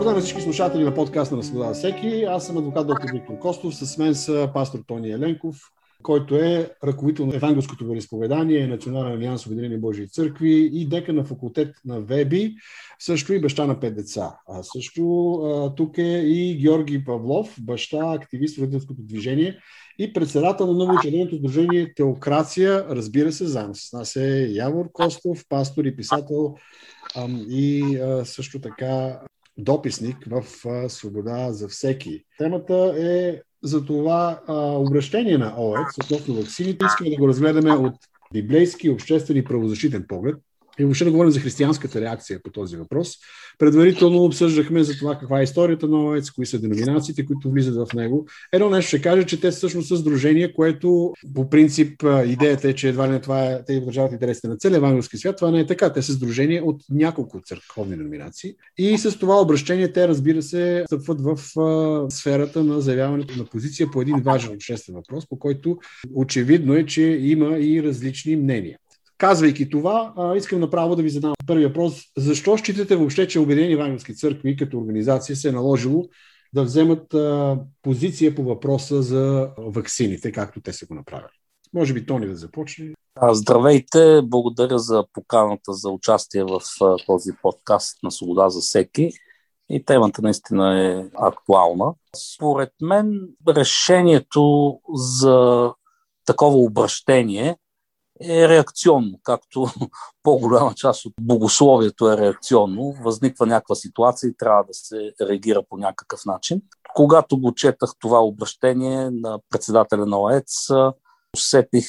Добър ден на всички слушатели на подкаста на Свобода за всеки. Аз съм адвокат доктор Виктор Костов, с мен са пастор Тони Еленков, който е ръководител на евангелското вероизповедание, Национален алианс Обединени Божии църкви и декан на факултет на ВЕБИ, също и баща на 5 деца. А също тук е и Георги Павлов, баща, активист в родителското движение и председател на новоучреденото сдружение Теокрация, разбира се, заедно с нас е Явор Костов, пастор и писател и също така дописник в Свобода за всеки. Темата е за това обращение на ОЕЦ относно ваксините. Искаме да го разгледаме от библейски, обществен и правозащитен поглед. И въобще да говорим за християнската реакция по този въпрос. Предварително обсъждахме за това каква е историята на ОЕЦ, кои са деноминациите, които влизат в него. Едно нещо ще кажа, че те всъщност са сдружение, което по принцип идеята е, че едва ли не това е, те удържават интересите на целия евангелски свят. Това не е така. Те са сдружение от няколко църковни деноминации. И с това обращение те, разбира се, стъпват в сферата на заявяването на позиция по един важен обществен въпрос, по който очевидно е, че има и различни мнения. Казвайки това, искам направо да ви задам първия въпрос. Защо считате въобще, че Обединени евангелски църкви като организация се е наложило да вземат позиция по въпроса за ваксините, както те са го направили? Може би Тони да започне. Здравейте, благодаря за поканата за участие в този подкаст на Свобода за всеки. И темата наистина е актуална. Според мен решението за такова обращение е реакционно, както по-голяма част от богословието е реакционно. Възниква някаква ситуация и трябва да се реагира по някакъв начин. Когато го четах това обращение на председателя на ОЕЦ, усетих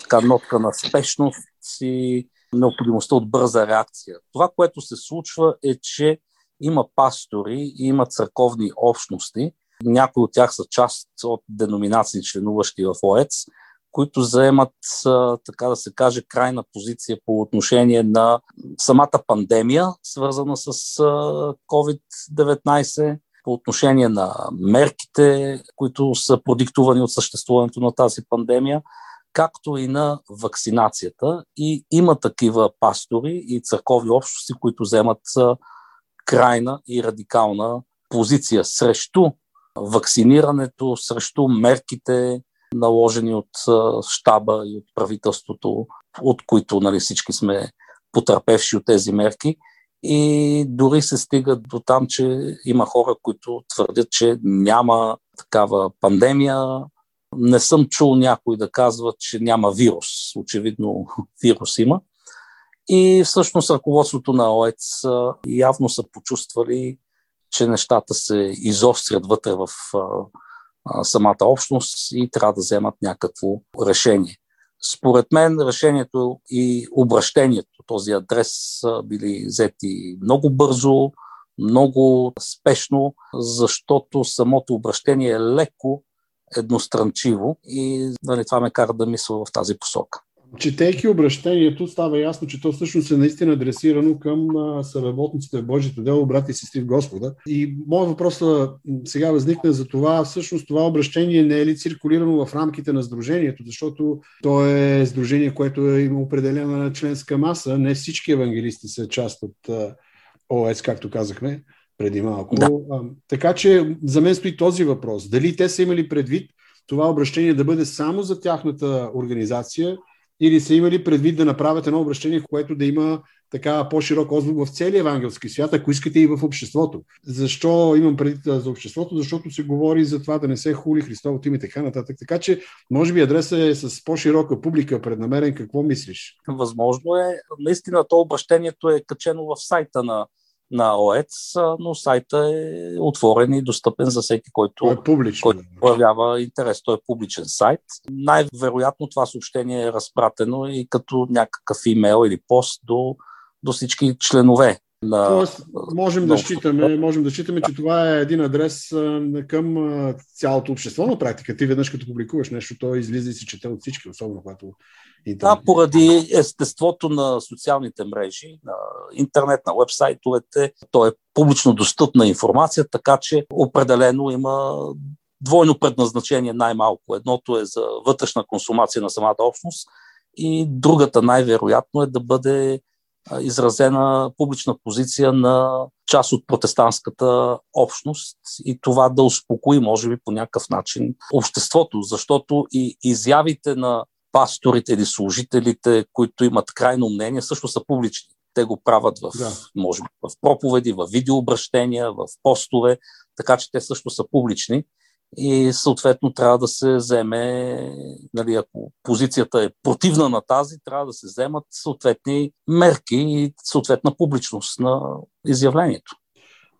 така нотка на спешност и необходимостта от бърза реакция. Това, което се случва е, че има пастори и има църковни общности. Някои от тях са част от деноминации, членуващи в ОЕЦ, които заемат, така да се каже, крайна позиция по отношение на самата пандемия, свързана с COVID-19, по отношение на мерките, които са продиктувани от съществуването на тази пандемия, както и на вакцинацията. И има такива пастори и църковни общности, които заемат крайна и радикална позиция срещу вакцинирането, срещу мерките, наложени от щаба и от правителството, от които всички сме потърпевши от тези мерки. И дори се стига до там, че има хора, които твърдят, че няма такава пандемия. Не съм чул някой да казва, че няма вирус. Очевидно вирус има. И всъщност ръководството на ОЕЦ явно са почувствали, че нещата се изострят вътре в самата общност и трябва да вземат някакво решение. Според мен решението и обращението, този адрес били взети много бързо, много спешно, защото самото обращение е леко едностранчиво и това ме кара да мисля в тази посока. Четейки обращението, става ясно, че то всъщност е наистина адресирано към съработниците в Божието дело, брати и сестри в Господа. И моят въпрос сега възникна за това, всъщност това обращение не е ли циркулирано в рамките на сдружението, защото то е сдружение, което има определена членска маса. Не всички евангелисти са част от ОЕЦ, както казахме преди малко. Да. Така че за мен стои този въпрос. Дали те са имали предвид това обращение да бъде само за тяхната организация, или са имали предвид да направят едно обращение, което да има така по-широк отзвук в целия евангелски свят, ако искате и в обществото. Защо имам предвид за обществото? Защото се говори за това да не се хули Христовото име и така нататък. Така че, може би адресът е с по-широка публика преднамерен. Какво мислиш? Възможно е. Наистина то обращението е качено в сайта на ОЕЦ, но сайта е отворен и достъпен за всеки, който проявява интерес. Той е публичен сайт. Най-вероятно това съобщение е разпратено и като някакъв имейл или пост до всички членове. Тоест, можем да считаме, че това е един адрес към цялото общество на практика. Ти веднъж като публикуваш нещо, то излиза и се чете от всички, особено когато интернет. Да, поради естеството на социалните мрежи, на интернет, на уебсайтовете, то е публично достъпна информация, така че определено има двойно предназначение най-малко. Едното е за вътрешна консумация на самата общност и другата най-вероятно е да бъде изразена публична позиция на част от протестантската общност и това да успокои, може би, по някакъв начин обществото, защото и изявите на пасторите или служителите, които имат крайно мнение, също са публични. Те го правят може би, в проповеди, в видеообращения, в постове, така че те също са публични и съответно трябва да се вземе, ако позицията е противна на тази, трябва да се вземат съответни мерки и съответна публичност на изявлението.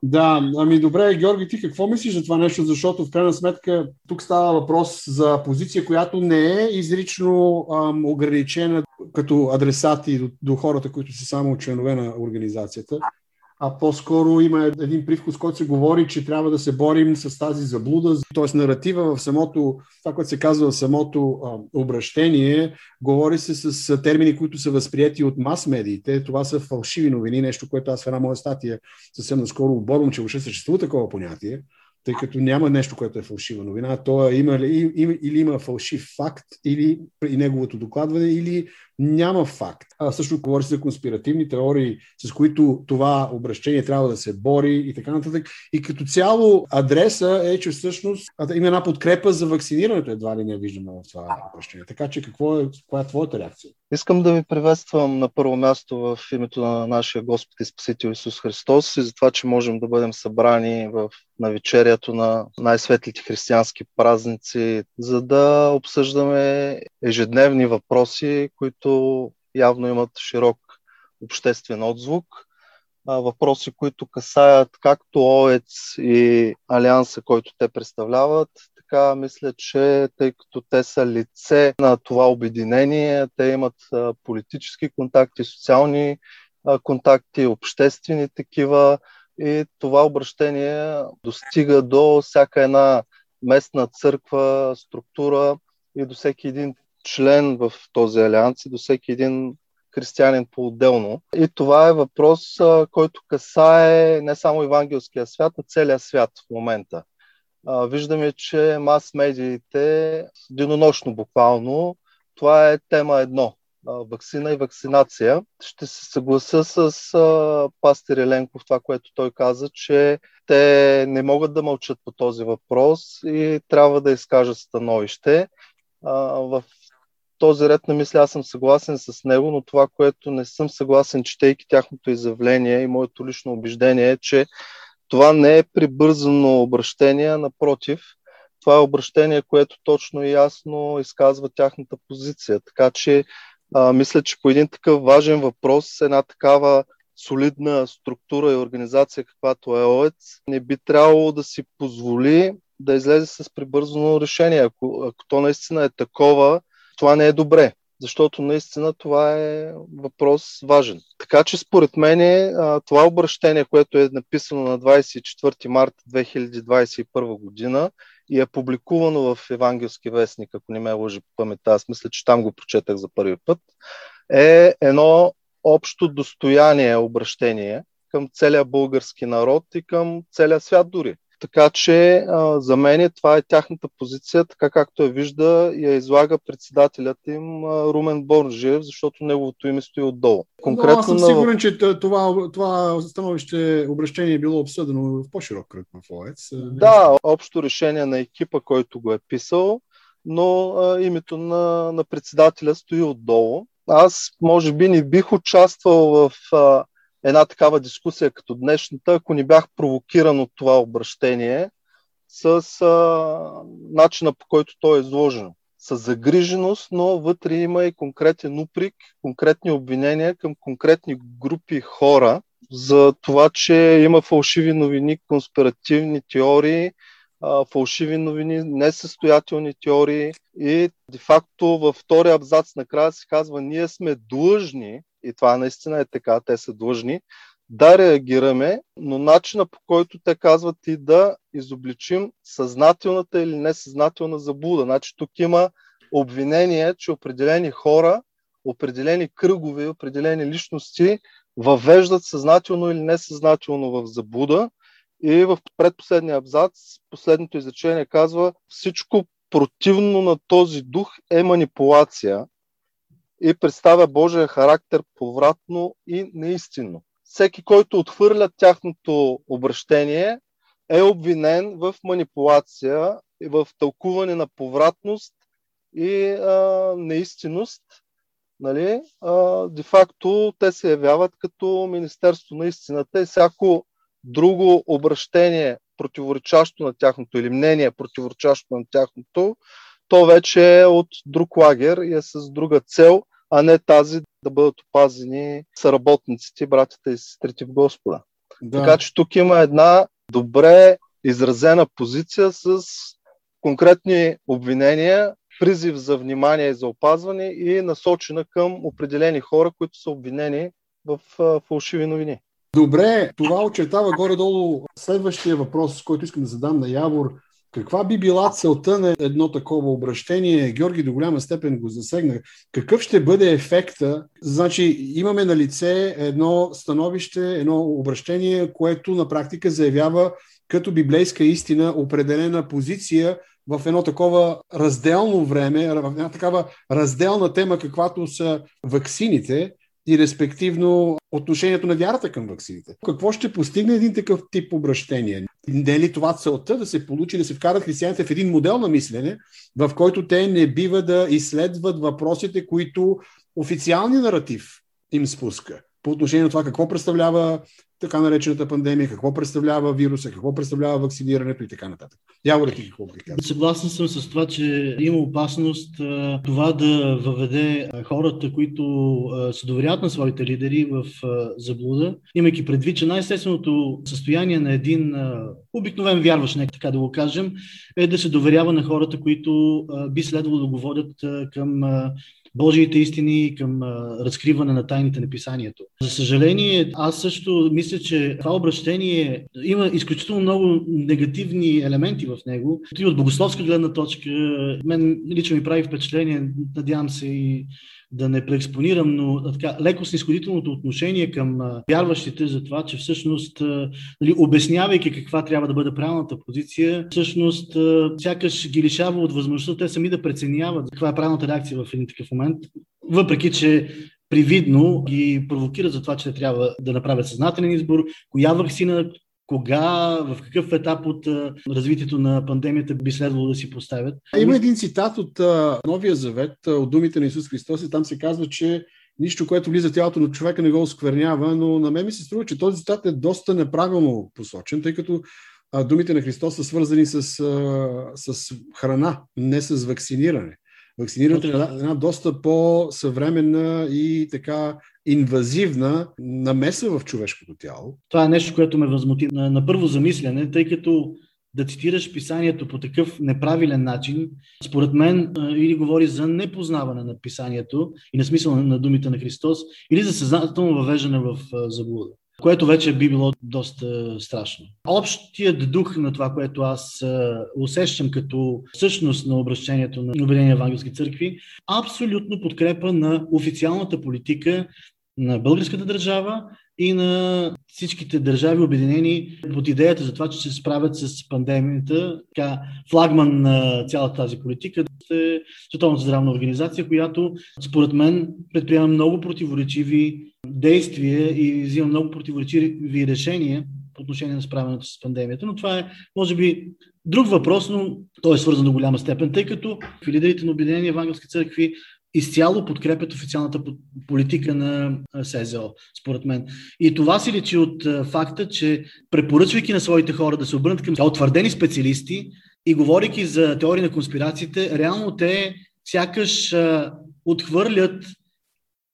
Да, добре, Георги, ти какво мислиш за това нещо, защото в крайна сметка тук става въпрос за позиция, която не е изрично ограничена като адресати до хората, които са само членове на организацията, а по-скоро има един привкус, който се говори, че трябва да се борим с тази заблуда, т.е. наратива в самото, това, което се казва в самото обращение, говори се с термини, които са възприяти от мас-медиите. Това са фалшиви новини, нещо, което аз в една моя статия съвсем наскоро оборвам, че въобще съществува такова понятие, тъй като няма нещо, което е фалшива новина. То има или има фалшив факт, или и неговото докладване, или няма факт. А също говори се за конспиративни теории, с които това обращение трябва да се бори и така нататък. И като цяло адреса е, че всъщност има една подкрепа за вакцинирането, едва ли не виждаме в това обращение. Така че коя е твоята реакция? Искам да ви приветствам на първо място в името на нашия Господ и Спасител Исус Христос и за това, че можем да бъдем събрани на вечерието на най-светлите християнски празници, за да обсъждаме ежедневни въпроси, които явно имат широк обществен отзвук. Въпроси, които касаят както ОЕЦ и Алианса, който те представляват, така мисля, че тъй като те са лице на това обединение, те имат политически контакти, социални контакти, обществени такива и това обращение достига до всяка една местна църква, структура и до всеки един член в този алианс и до всеки един християнин по-отделно. И това е въпрос, който касае не само евангелския свят, а целия свят в момента. Виждаме, че мас-медиите денонощно буквално, това е тема едно – ваксина и вакцинация. Ще се съглася с пастир Еленков, това, което той каза, че те не могат да мълчат по този въпрос и трябва да изкажат становище. В този ред на мисля аз съм съгласен с него, но това, което не съм съгласен, четейки тяхното изявление и моето лично убеждение е, че това не е прибързано обращение, напротив, това е обращение, което точно и ясно изказва тяхната позиция. Така че мисля, че по един такъв важен въпрос, една такава солидна структура и организация, каквато е ОЕЦ, не би трябвало да си позволи да излезе с прибързано решение. Ако то наистина е такова, това не е добре, защото наистина това е въпрос важен. Така че според мен това обращение, което е написано на 24 март 2021 година и е публикувано в Евангелски вестник, ако не ме лъжи по паметта, аз мисля, че там го прочетах за първи път, е едно общо достояние, обращение към целия български народ и към целия свят дори. Така че за мен това е тяхната позиция, така както я вижда и я излага председателят им Румен Борджиев, защото неговото име стои отдолу. Конкретно, аз съм сигурен, че това становище обращение е било обсъдено в по-широк кръг на ОЕЦ. Да, общо решение на екипа, който го е писал, но името на председателя стои отдолу. Аз може би не бих участвал в една такава дискусия като днешната, ако не бях провокиран от това обращение с начина, по който то е изложено. С загриженост, но вътре има и конкретен упрек, конкретни обвинения към конкретни групи хора за това, че има фалшиви новини, конспиративни теории, фалшиви новини, несъстоятелни теории и де-факто във втория абзац накрая се казва ние сме длъжни, и това наистина е така, те са длъжни, да реагираме, но начина по който те казват и да изобличим съзнателната или несъзнателна заблуда. Значи тук има обвинение, че определени хора, определени кръгове, определени личности въвеждат съзнателно или несъзнателно в заблуда и в предпоследния абзац, последното изречение казва всичко противно на този дух е манипулация. и представя Божия характер повратно и неистинно. Всеки, който отхвърля тяхното обращение, е обвинен в манипулация, в тълкуване на повратност и неистинност. Нали? Де-факто те се явяват като Министерство на истината и всяко друго обращение, противоречащо на тяхното, или мнение противоречащо на тяхното, то вече е от друг лагер и е с друга цел, а не тази да бъдат опазени съработниците, братята и сестрите в Господа. Да. Така че тук има една добре изразена позиция с конкретни обвинения, призив за внимание и за опазване и насочена към определени хора, които са обвинени в фалшиви новини. Добре, това очертава горе-долу следващия въпрос, който искам да задам на Явор. Каква би била целта на едно такова обращение? Георги до голяма степен го засегна. Какъв ще бъде ефекта? Значи имаме на лице едно становище, едно обращение, което на практика заявява като библейска истина определена позиция в едно такова разделно време, в една такава разделна тема, каквато са ваксините и респективно отношението на вярата към ваксините. Какво ще постигне един такъв тип обращение? Не е ли това целта да се получи, да се вкарат християните в един модел на мислене, в който те не бива да изследват въпросите, които официалния наратив им спуска по отношение на това какво представлява така наречената пандемия, какво представлява вируса, какво представлява вакцинирането и така нататък. Явор, ти какво казвам? Съгласен съм с това, че има опасност това да въведе хората, които се доверят на своите лидери в заблуда, имайки предвид, че най-естественото състояние на един обикновен вярващ, нека така да го кажем, е да се доверява на хората, които би следвало да го водят към Божиите истини, към разкриване на тайните на писанието. За съжаление, аз също мисля, че това обращение има изключително много негативни елементи в него. И от богословска гледна точка, мен лично ми прави впечатление, надявам се и да не преекспонирам, но така, леко снисходителното отношение към вярващите за това, че всъщност, обяснявайки каква трябва да бъде правилната позиция, всъщност сякаш ги лишава от възможността те сами да преценяват каква е правилната реакция в един такъв момент, въпреки че привидно ги провокира за това, че трябва да направят съзнателен избор, коя ваксина, кога, в какъв етап от развитието на пандемията би следвало да си поставят. Има един цитат от Новия завет, от думите на Исус Христос, и там се казва, че нищо, което влиза в тялото на човека, не го осквернява, но на мен ми се струва, че този цитат е доста неправилно посочен, тъй като думите на Христос са свързани с храна, не с вакциниране. Вакцинирането е една доста по-съвременна и така инвазивна намеса в човешкото тяло. Това е нещо, което ме възмути на първо замисляне, тъй като да цитираш писанието по такъв неправилен начин, според мен, или говори за непознаване на писанието и на смисъл на думите на Христос, или за съзнателно въвеждане в заблуда, което вече би било доста страшно. Общият дух на това, което аз усещам като същност на обращението на Обединени евангелски църкви, абсолютно подкрепа на официалната политика на българската държава и на всичките държави, обединени под идеята за това, че се справят с пандемията. Така, флагман на цялата тази политика е Световната здравна организация, която според мен предприема много противоречиви действия и взима много противоречиви решения по отношение на справянето с пандемията. Но това е, може би, друг въпрос, но той е свързан до голяма степен, тъй като лидерите на Обединени евангелски църкви изцяло подкрепят официалната политика на СЗО, според мен. И това се личи от факта, че препоръчвайки на своите хора да се обърнат към утвърдени специалисти и говорейки за теории на конспирациите, реално те сякаш отхвърлят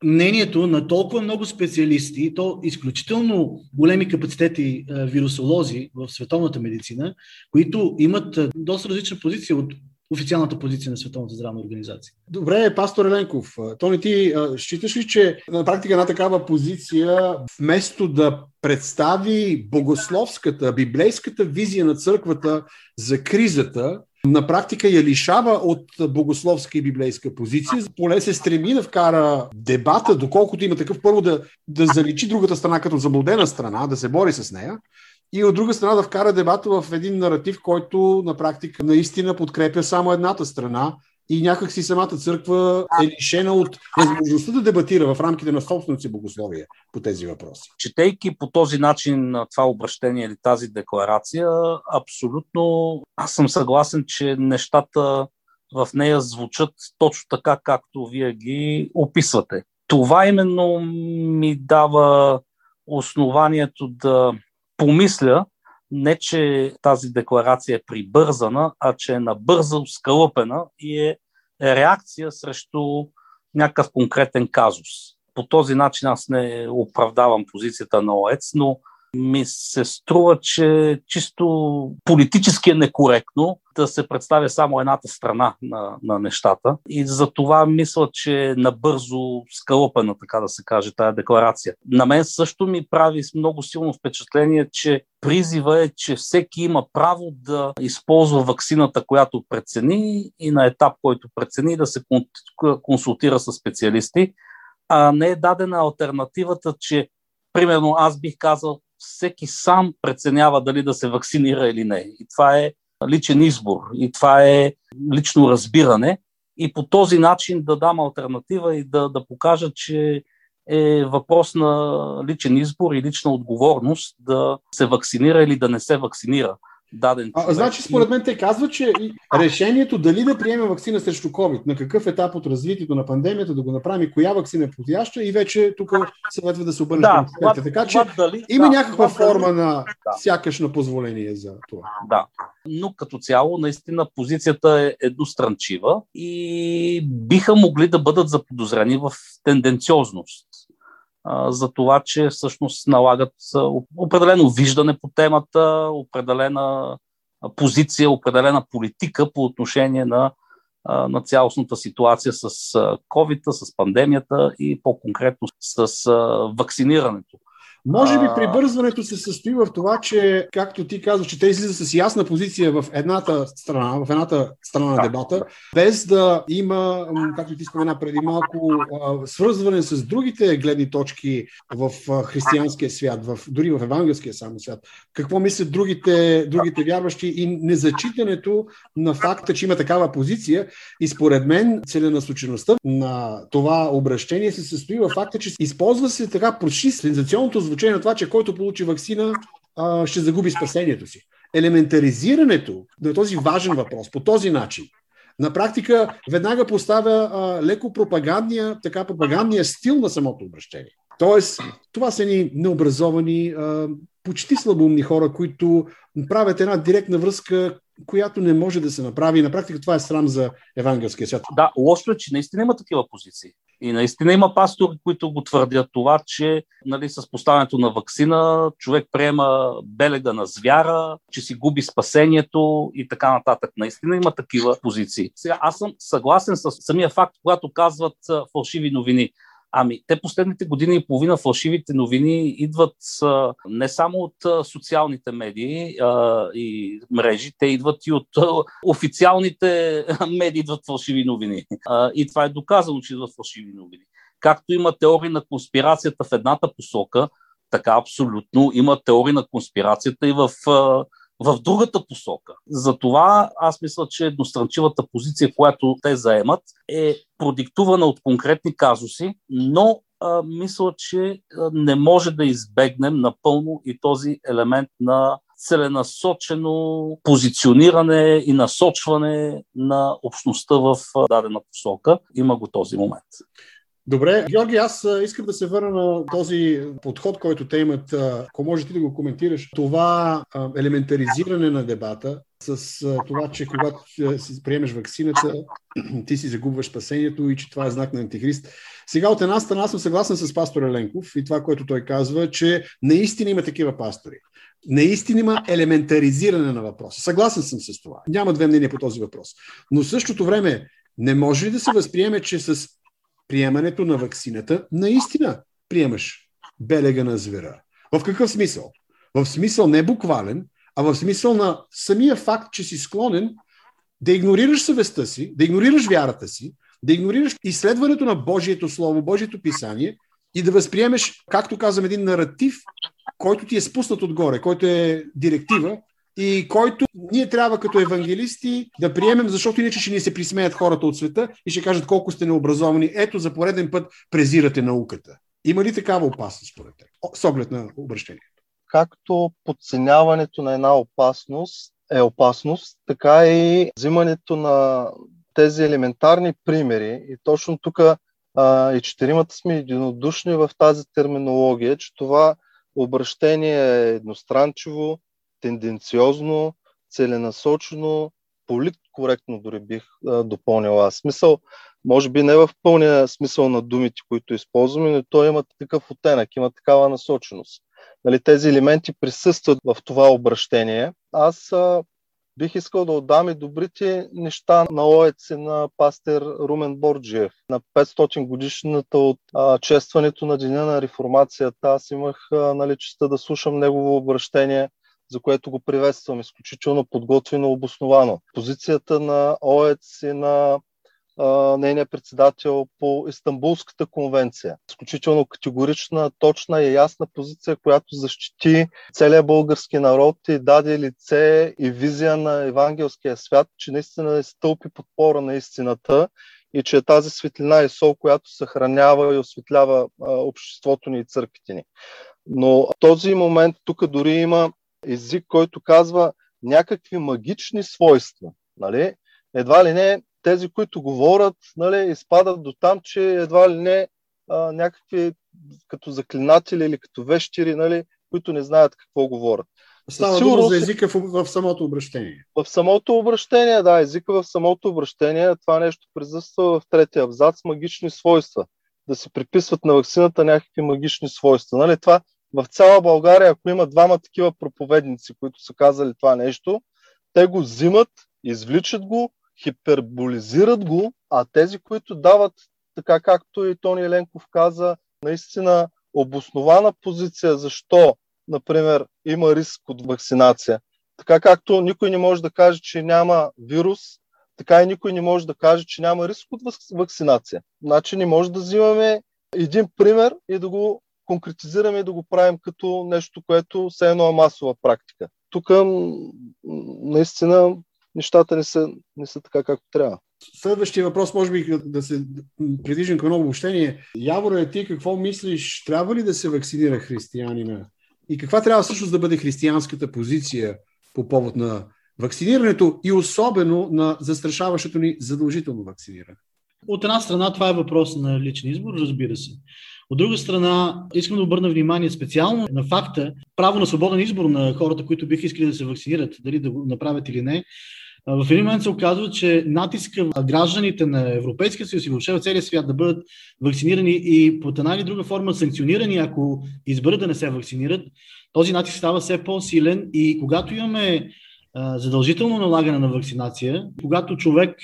мнението на толкова много специалисти, то изключително големи капацитети вирусолози в световната медицина, които имат доста различна позиция от официалната позиция на Световната здравна организация. Добре, пастор Еленков, Тони, ти считаш ли, че на практика една такава позиция, вместо да представи богословската, библейската визия на църквата за кризата, на практика я лишава от богословска и библейска позиция? Поле се стреми да вкара дебата, доколкото има такъв, първо да заличи другата страна като заблудена страна, да се бори с нея, и от друга страна да вкара дебата в един наратив, който на практика наистина подкрепя само едната страна и някак си самата църква е лишена от възможността да дебатира в рамките на собственото си богословие по тези въпроси. Четейки по този начин това обращение или тази декларация, абсолютно аз съм съгласен, че нещата в нея звучат точно така, както вие ги описвате. Това именно ми дава основанието да помисля, не че тази декларация е прибързана, а че е набързо скълъпена и е реакция срещу някакъв конкретен казус. По този начин аз не оправдавам позицията на ОЕЦ, но ми се струва, че чисто политически е некоректно да се представя само едната страна на нещата. И за това мисля, че е набързо скалопена, така да се каже, тая декларация. На мен също ми прави много силно впечатление, че призива е, че всеки има право да използва ваксината, която прецени и на етап, който прецени, да се консултира с специалисти. А не е дадена алтернативата, че примерно аз бих казал, всеки сам преценява дали да се вакцинира или не. И това е личен избор, и това е лично разбиране. И по този начин да дам алтернатива и да покажа, че е въпрос на личен избор и лична отговорност да се вакцинира или да не се вакцинира даден човек. Значи според мен те казват, че решението дали да приеме ваксина срещу COVID, на какъв етап от развитието на пандемията да го направим, коя ваксина е подходяща и вече тук съветва да се обърне към експерта. Така че има някаква форма на сякашно позволение за това. Да, но като цяло наистина позицията е едностранчива и биха могли да бъдат заподозрени в тенденциозност за това, че всъщност налагат определено виждане по темата, определена позиция, определена политика по отношение на цялостната ситуация с COVID-а, с пандемията и по-конкретно с вакцинирането. Може би прибързването се състои в това, че, както ти казваш, че те излизат с ясна позиция в едната страна на дебата, без да има, както ти спомена преди малко, свързване с другите гледни точки в християнския свят, дори в евангелския само свят. Какво мислят другите вярващи и незачитането на факта, че има такава позиция. И според мен целенасочеността на това обращение се състои в факта, че използва се така почти сензационното звучение на това, че който получи ваксина, ще загуби спасението си. Елементаризирането на този важен въпрос по този начин на практика веднага поставя леко пропагандния стил на самото обращение. Тоест, това са ни необразовани, почти слабоумни хора, които правят една директна връзка, която не може да се направи. На практика това е срам за евангелския свят. Да, лошо е, че наистина има такива позиции. И наистина има пастори, които го твърдят това, че с поставянето на ваксина човек приема белега на звяра, че си губи спасението и така нататък. Наистина има такива позиции. Сега аз съм съгласен с самия факт, когато казват фалшиви новини. Ами, те последните години и половина фалшивите новини идват не само от социалните медии и мрежи, те идват и от официалните медии, идват фалшиви новини. И това е доказано, че идват фалшиви новини. Както има теории на конспирацията в едната посока, така абсолютно има теории на конспирацията и в другата посока. Затова аз мисля, че едностранчивата позиция, която те заемат, е продиктувана от конкретни казуси, но мисля, че не може да избегнем напълно и този елемент на целенасочено позициониране и насочване на общността в дадена посока. Има го този момент. Добре, Георги, аз искам да се върна на този подход, който те имат. Ако можеш ти да го коментираш, това елементаризиране на дебата с това, че когато приемеш ваксината, ти си загубваш спасението и че това е знак на антихрист. Сега от една страна съм съгласен с пастор Еленков и това, което той казва, че наистина има такива пастори. Наистина има елементаризиране на въпроса. Съгласен съм с това. Няма две мнения по този въпрос. Но в същото време не може ли да се възприеме, че с приемането на ваксината, наистина приемаш белега на звера. В какъв смисъл? В смисъл не буквален, а в смисъл на самия факт, че си склонен да игнорираш съвестта си, да игнорираш вярата си, да игнорираш изследването на Божието Слово, Божието Писание и да възприемеш, както казвам, един наратив, който ти е спуснат отгоре, който е директива, и който ние трябва като евангелисти да приемем, защото иначе ще ни се присмеят хората от света и ще кажат колко сте необразовани. Ето, за пореден път презирате науката. Има ли такава опасност според теб, с оглед на обращението? Както подценяването на една опасност е опасност, така и взимането на тези елементарни примери. И точно тук и четиримата сме единодушни в тази терминология, че това обращение е едностранчиво, тенденциозно, целенасочено, политкоректно дори бих допълнил аз. Смисъл, може би не в пълния смисъл на думите, които използваме, но то има такъв оттенък, има такава насоченост. Нали, тези елементи присъстват в това обращение. Аз бих искал да отдам и добрите неща на ОЕЦ и на пастир Румен Борджиев. На 500 годишната от честването на Деня на реформацията аз имах честта да слушам негово обращение, за което го приветствам, изключително подготвено, обосновано. Позицията на ОЕЦ и на нейния председател по Истанбулската конвенция. Изключително категорична, точна и ясна позиция, която защити целия български народ и даде лице и визия на евангелския свят, че наистина е стълб и подпора на истината и че е тази светлина и сол, която съхранява и осветлява обществото ни и църквите ни. Но в този момент тук дори има език, който казва някакви магични свойства. Нали? Едва ли не тези, които говорят, изпадат до там, че едва ли не някакви като заклинатели или като вещери, които не знаят какво говорят. Става дума за езика в самото обращение. В самото обращение, да, езика в самото обращение, това нещо присъства в третия абзац, магични свойства. Да се приписват на ваксината някакви магични свойства. Това в цяла България, ако има двама такива проповедници, които са казали това нещо, те го взимат, извличат го, хиперболизират го, а тези, които дават, така както и Тони Еленков каза, наистина обоснована позиция, защо, например, има риск от вакцинация. Така както никой не може да каже, че няма вирус, така и никой не може да каже, че няма риск от вакцинация. Значи не може да взимаме един пример и да го конкретизираме и да го правим като нещо, което все едно е масова практика. Тук наистина нещата не са така, както трябва. Следващия въпрос, може би да се придвижим към ново общение. Явора, ти какво мислиш? Трябва ли да се вакцинира християнина? И каква трябва всъщност да бъде християнската позиция по повод на вакцинирането и особено на застрашаващото ни задължително вакциниране? От една страна това е въпрос на личен избор, разбира се. От друга страна, искам да обърна внимание специално на факта, право на свободен избор на хората, които биха искали да се вакцинират, дали да го направят или не. В един момент се оказва, че натиска гражданите на Европейския съюз и въобще в целия свят да бъдат вакцинирани и под една или друга форма санкционирани, ако изберат да не се вакцинират, този натиск става все по-силен и когато имаме задължително налагане на вакцинация, когато човек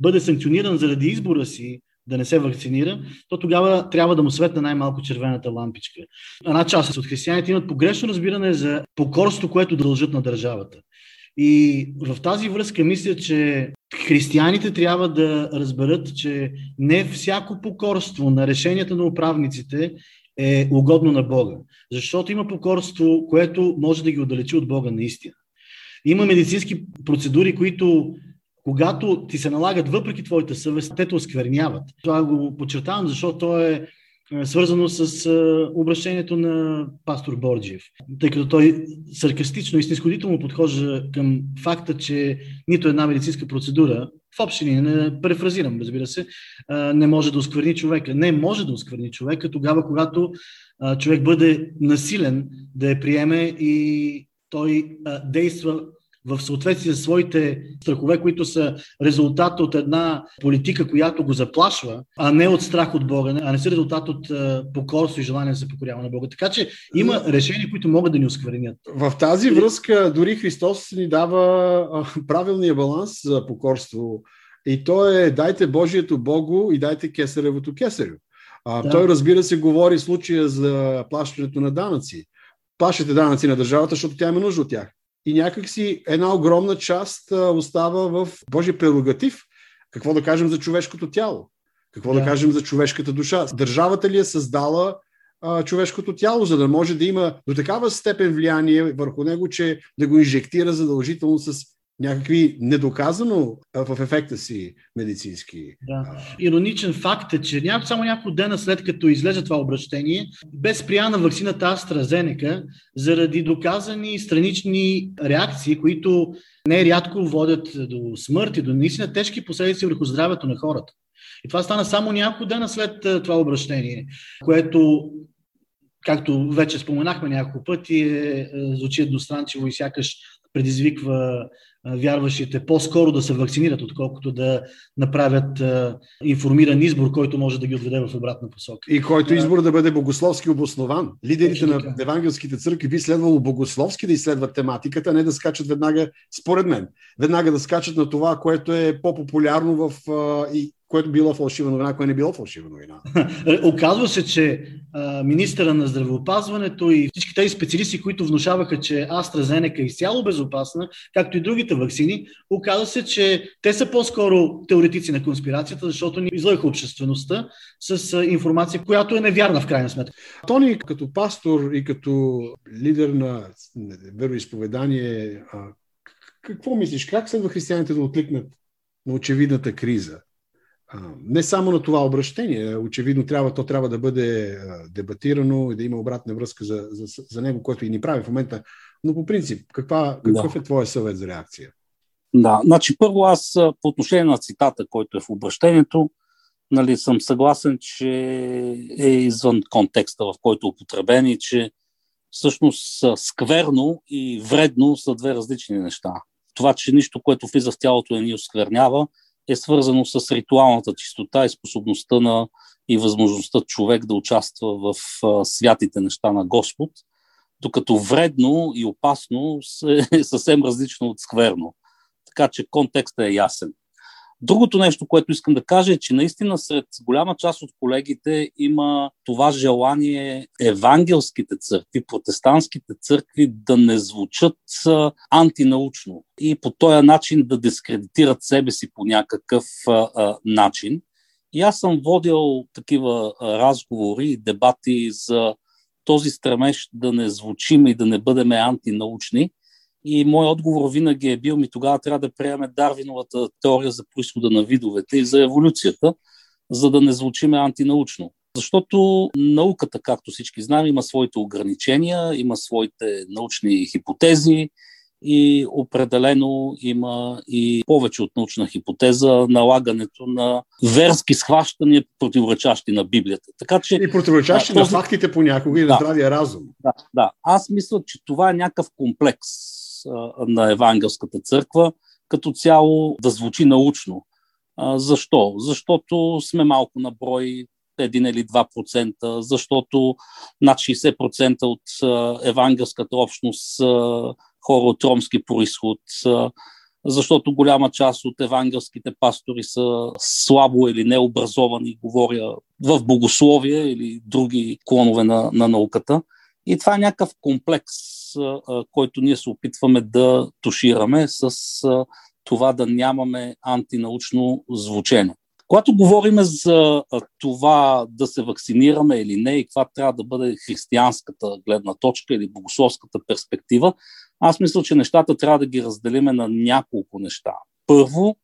бъде санкциониран заради избора си да не се вакцинира, то тогава трябва да му светне най-малко червената лампичка. Една част от християните имат погрешно разбиране за покорство, което дължат на държавата. И в тази връзка мисля, че християните трябва да разберат, че не всяко покорство на решенията на управниците е угодно на Бога. Защото има покорство, което може да ги отдалечи от Бога наистина. Има медицински процедури, които когато ти се налагат въпреки твоята съвест, те те оскверняват. Това го подчертавам, защото то е свързано с обращението на пастор Борджиев. Тъй като той саркастично и снисходително подхожда към факта, че нито една медицинска процедура, в общини, не префразирам, разбира се, не може да оскверни човека. Не може да оскверни човека тогава, когато човек бъде насилен да я приеме и той действа в съответствие с своите страхове, които са резултат от една политика, която го заплашва, а не от страх от Бога, а не са резултат от покорство и желание да се покорява на Бога. Така че има решения, които могат да ни осквернят. В тази връзка дори Христос ни дава правилния баланс за покорство и то е дайте Божието Богу и дайте кесаревото кесарю. Да. Той разбира се говори случая за плащането на данъци. Плащате данъци на държавата, защото тя има нужда от тях. И някакси една огромна част остава в Божия прерогатив. Какво да кажем за човешкото тяло? Какво да кажем за човешката душа? Държавата ли е създала човешкото тяло, за да може да има до такава степен влияние върху него, че да го инжектира задължително с някакви недоказано в ефекта си медицински. Да. Ироничен факт е, че само няколко дена след като излезе това обращение, бе спряна ваксината AstraZeneca заради доказани странични реакции, които нерядко водят до смърт и до наистина тежки последици върху здравето на хората. И това стана само няколко дена след това обращение, което, както вече споменахме няколко пъти, звучи едностранчиво и сякаш предизвиква вярващите по-скоро да се вакцинират, отколкото да направят информиран избор, който може да ги отведе в обратна посока. И който избор да бъде богословски обоснован. Лидерите на евангелските църкви би следвало богословски да изследват тематиката, а не да скачат веднага, според мен, да скачат на това, което е по-популярно в което било фалшива новина, кое не било фалшива новина. Оказва се, че министъра на здравеопазването и всички тези специалисти, които внушаваха, че AstraZeneca е изцяло безопасна, както и другите ваксини, оказва се, че те са по-скоро теоретици на конспирацията, защото ни излъгаха обществеността с информация, която е невярна в крайна сметка. Тони, като пастор и като лидер на вероизповедание, какво мислиш? Как следва християните да откликнат на очевидната криза? Не само на това обращение, очевидно то трябва да бъде дебатирано и да има обратна връзка за него, което и ни прави в момента, но по принцип, какъв е твой съвет за реакция? Да, значи първо аз по отношение на цитата, който е в обращението, съм съгласен, че е извън контекста, в който е употребен и че всъщност скверно и вредно са две различни неща. Това, че нищо, което влиза в тялото, не ни осквернява, е свързано с ритуалната чистота и способността и възможността човек да участва в святите неща на Господ, докато вредно и опасно е съвсем различно от скверно. Така че контекстът е ясен. Другото нещо, което искам да кажа е, че наистина сред голяма част от колегите има това желание евангелските църкви, протестантските църкви да не звучат антинаучно и по този начин да дискредитират себе си по някакъв начин. И аз съм водил такива разговори и дебати за този стремеж да не звучим и да не бъдем антинаучни. И мой отговор винаги е бил: тогава трябва да приемем Дарвиновата теория за произхода на видовете и за еволюцията, за да не звучиме антинаучно. Защото науката, както всички знаем, има своите ограничения, има своите научни хипотези и определено има и повече от научна хипотеза налагането на верски схващания, противоречащи на Библията. Така че и противоречащи на фактите понякога и на здравия разум. Да. Аз мисля, че това е някакъв комплекс на евангелската църква като цяло да звучи научно. Защо? Защото сме малко на брой, 1 или 2%, защото над 60% от евангелската общност са хора от ромски произход, защото голяма част от евангелските пастори са слабо или необразовани, говоря в богословие или други клонове на науката. И това е някакъв комплекс, който ние се опитваме да тушираме с това да нямаме антинаучно звучение. Когато говорим за това да се вакцинираме или не и каква трябва да бъде християнската гледна точка или богословската перспектива, аз мисля, че нещата трябва да ги разделиме на няколко неща. Първо,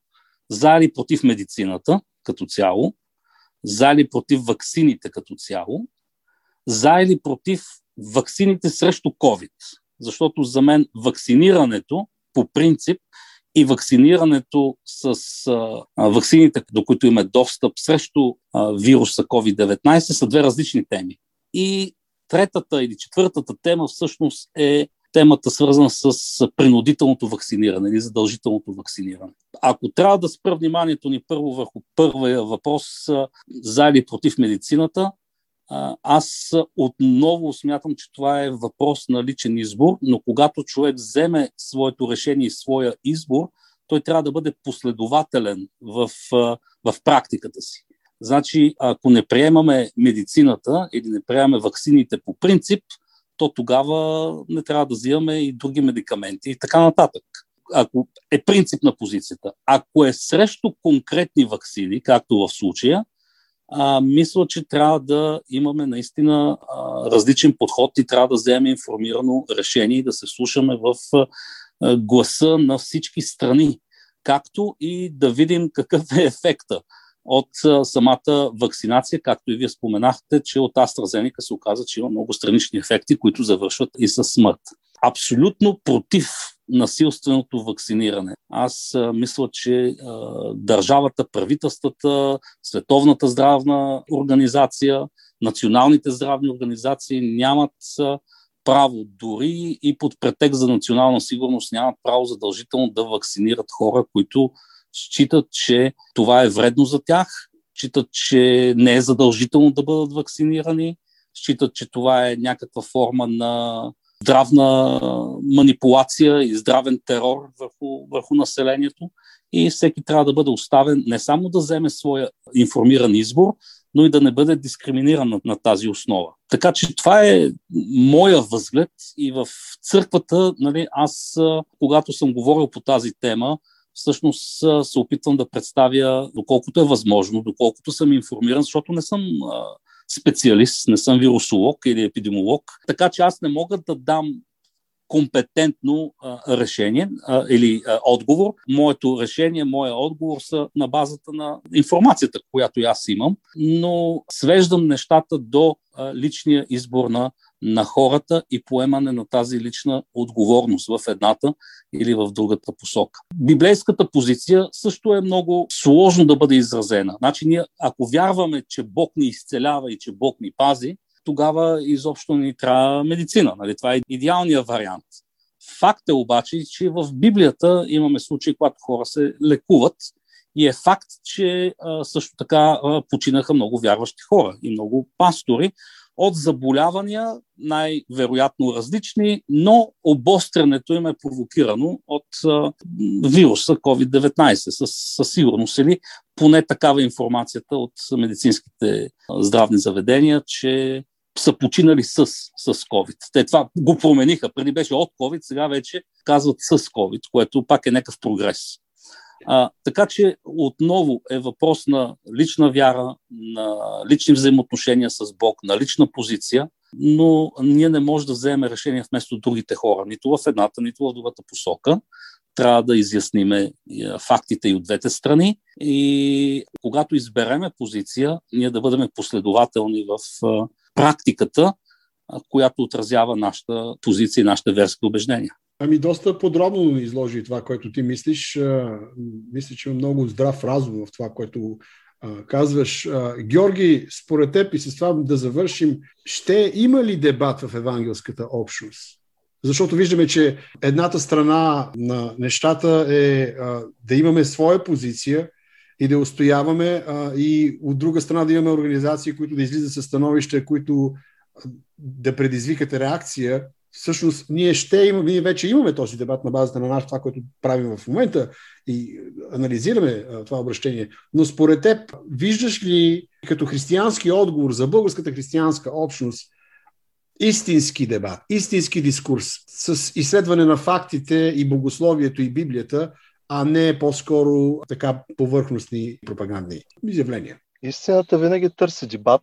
за или против медицината като цяло, за или против ваксините като цяло, за или против ваксините срещу COVID. Защото за мен вакцинирането по принцип и вакцинирането с ваксините, до които има достъп срещу вируса COVID-19, са две различни теми. И третата или четвъртата тема всъщност е темата, свързана с принудителното вакциниране или задължителното вакциниране. Ако трябва да спра вниманието ни първо върху първия въпрос за или против медицината, аз отново смятам, че това е въпрос на личен избор, но когато човек вземе своето решение и своя избор, той трябва да бъде последователен в практиката си. Значи, ако не приемаме медицината или не приемаме ваксините по принцип, то тогава не трябва да взимаме и други медикаменти и така нататък. Ако е принцип на позицията. Ако е срещу конкретни ваксини, както в случая, мисля, че трябва да имаме наистина различен подход и трябва да вземем информирано решение и да се слушаме в гласа на всички страни, както и да видим какъв е ефекта от самата вакцинация, както и вие споменахте, че от AstraZeneca се оказа, че има много странични ефекти, които завършват и със смърт. Абсолютно против насилственото вакциниране. Аз мисля, че държавата, правителствата, Световната здравна организация, националните здравни организации нямат право, дори и под претекст за национална сигурност, нямат право задължително да вакцинират хора, които считат, че това е вредно за тях, считат, че не е задължително да бъдат вакцинирани, считат, че това е някаква форма на здравна манипулация и здравен терор върху населението и всеки трябва да бъде оставен не само да вземе своя информиран избор, но и да не бъде дискриминиран на тази основа. Така че това е моя възглед и в църквата, аз, когато съм говорил по тази тема, всъщност се опитвам да представя, доколкото е възможно, доколкото съм информиран, защото не съм специалист, не съм вирусолог или епидемиолог, така че аз не мога да дам компетентно решение или отговор. Моето решение, моя отговор са на базата на информацията, която аз имам, но свеждам нещата до личния избор на хората и поемане на тази лична отговорност в едната или в другата посока. Библейската позиция също е много сложно да бъде изразена. Значи ние, ако вярваме, че Бог ни изцелява и че Бог ни пази, тогава изобщо ни трябва медицина. Нали? Това е идеалният вариант. Факт е обаче, че в Библията имаме случаи, когато хора се лекуват и е факт, че също така починаха много вярващи хора и много пастори от заболявания, най-вероятно различни, но обострянето им е провокирано от вируса COVID-19, със сигурност, или поне такава информацията от медицинските здравни заведения, че са починали с COVID. Те това го промениха. Преди беше от COVID, сега вече казват с COVID, което пак е някакъв прогрес. Така че отново е въпрос на лична вяра, на лични взаимоотношения с Бог, на лична позиция, но ние не можем да вземем решение вместо другите хора, нито в едната, нито в другата посока. Трябва да изясниме фактите и от двете страни и когато избереме позиция, ние да бъдем последователни в практиката, която отразява нашата позиция и нашите верски убеждения. Ами доста подробно изложи това, което ти мислиш. Мисля, че има много здрав разум в това, което казваш. Георги, според теб и с това да завършим, ще има ли дебат в евангелската общност? Защото виждаме, че едната страна на нещата е да имаме своя позиция и да устояваме, и от друга страна да имаме организации, които да излизат със становища, които да предизвикат реакция. Всъщност, ние вече имаме този дебат на базата на това, което правим в момента и анализираме това обращение. Но според теб, виждаш ли като християнски отговор за българската християнска общност истински дебат, истински дискурс с изследване на фактите и богословието и Библията, а не по-скоро така повърхностни пропагандни изявления? Истината винаги търси дебат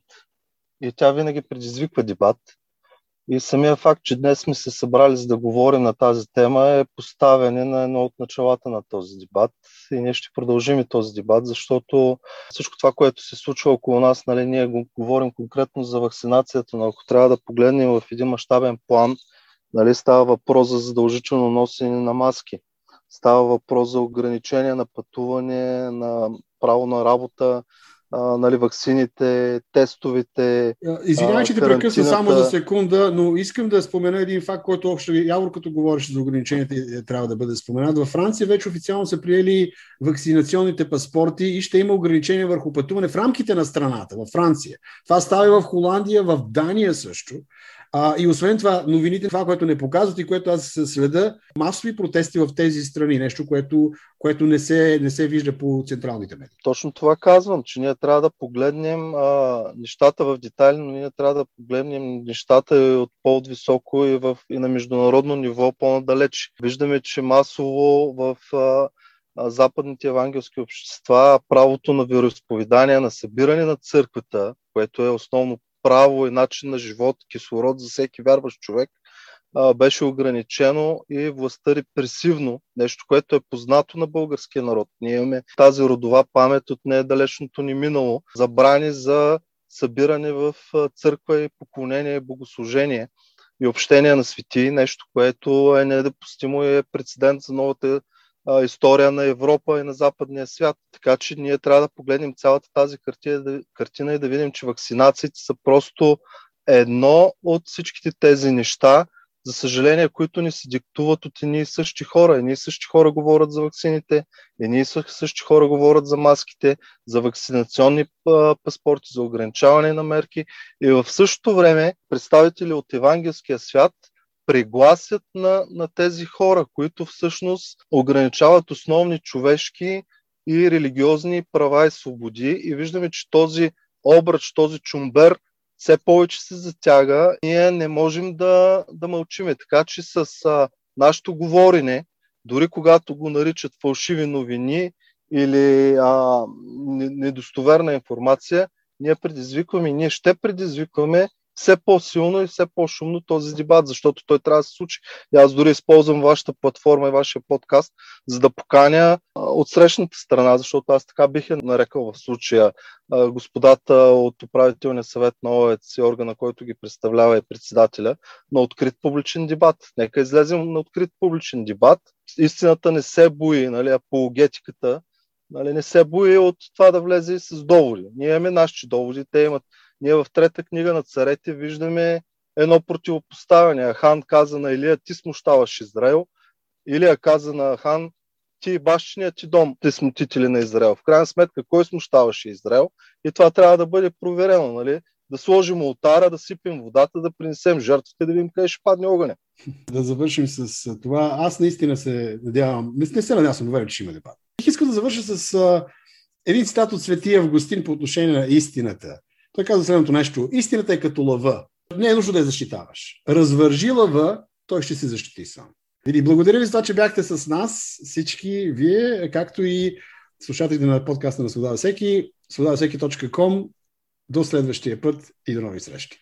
и тя винаги предизвиква дебат. И самия факт, че днес сме се събрали за да говорим на тази тема, е поставяне на едно от началата на този дебат. И ние ще продължим и този дебат, защото всичко това, което се случва около нас, ние го говорим конкретно за вакцинацията, но ако трябва да погледнем в един мащабен план, става въпрос за задължително носене на маски, става въпрос за ограничение на пътуване, на право на работа, ваксините, тестовете. Извинявай, че те прекъсна само за секунда, но искам да спомена един факт, който общо Явор, като говориш за ограниченията, трябва да бъде споменат. Във Франция вече официално са приели вакцинационните паспорти и ще има ограничения върху пътуване в рамките на страната, във Франция. Това става в Холандия, в Дания също. И освен това, новините, това, което не показват и което аз следя, масови протести в тези страни, нещо, което не се вижда по централните медии. Точно това казвам, че ние трябва да погледнем нещата в детайли, но ние трябва да погледнем нещата от по-високо и на международно ниво по-надалеч. Виждаме, че масово в западните евангелски общества правото на вероизповедание, на събиране на църквата, което е основно право и начин на живот, кислород за всеки вярващ човек, беше ограничено и властта репресивно, нещо, което е познато на българския народ. Ние имаме тази родова памет от недалечното ни минало, забрани за събиране в църква и поклонение и богослужение и общение на светии, нещо, което е недопустимо и е прецедент за новата история на Европа и на западния свят. Така че ние трябва да погледнем цялата тази картина и да видим, че вакцинациите са просто едно от всичките тези неща, за съжаление, които ни се диктуват от едни и същи хора. Едни и същи хора говорят за ваксините, едни и същи хора говорят за маските, за вакцинационни паспорти, за ограничаване на мерки. И в същото време представители от евангелския свят пригласят на тези хора, които всъщност ограничават основни човешки и религиозни права и свободи. И виждаме, че този обръч, този чумбер все повече се затяга. Ние не можем да мълчиме. Така че с нашето говорене, дори когато го наричат фалшиви новини или недостоверна информация, ние предизвикваме и ние ще предизвикваме все по-силно и все по-шумно този дебат, защото той трябва да се случи. И аз дори използвам вашата платформа и вашия подкаст, за да поканя отсрещната страна, защото аз така бих я нарекал в случая. Господата от управителния съвет на ОЕЦ и органа, който ги представлява и председателя, на открит публичен дебат. Нека излезем на открит публичен дебат. Истината не се бои, апологетиката не се бои от това да влезе и с доводи. Ние имаме нашите доводи, те имат. Ние в трета книга на царете виждаме едно противопоставяне. Ахан каза на Илия, ти смущаваш Израел. Илия каза на Ахан, ти бащиният ти дом, ти смутители на Израел. В крайна сметка, кой смущаваше Израел? И това трябва да бъде проверено. Да сложим олтара, да сипем водата, да принесем жертвите, да видим къде ще падне огъня. Да завършим с това. Аз наистина се надявам, не се надявам, съм уверен, че има дебат. Искам да завърша с един цитат от Свети Августин по отношение на истината. Той казва следното нещо. Истината е като лъва. Не е нужно да я защитаваш. Развържи лъва, той ще се защити сам. И благодаря ви за това, че бяхте с нас, всички вие, както и слушателите на подкаста на Свобода за всеки, свободазавсеки.com. До следващия път и до нови срещи.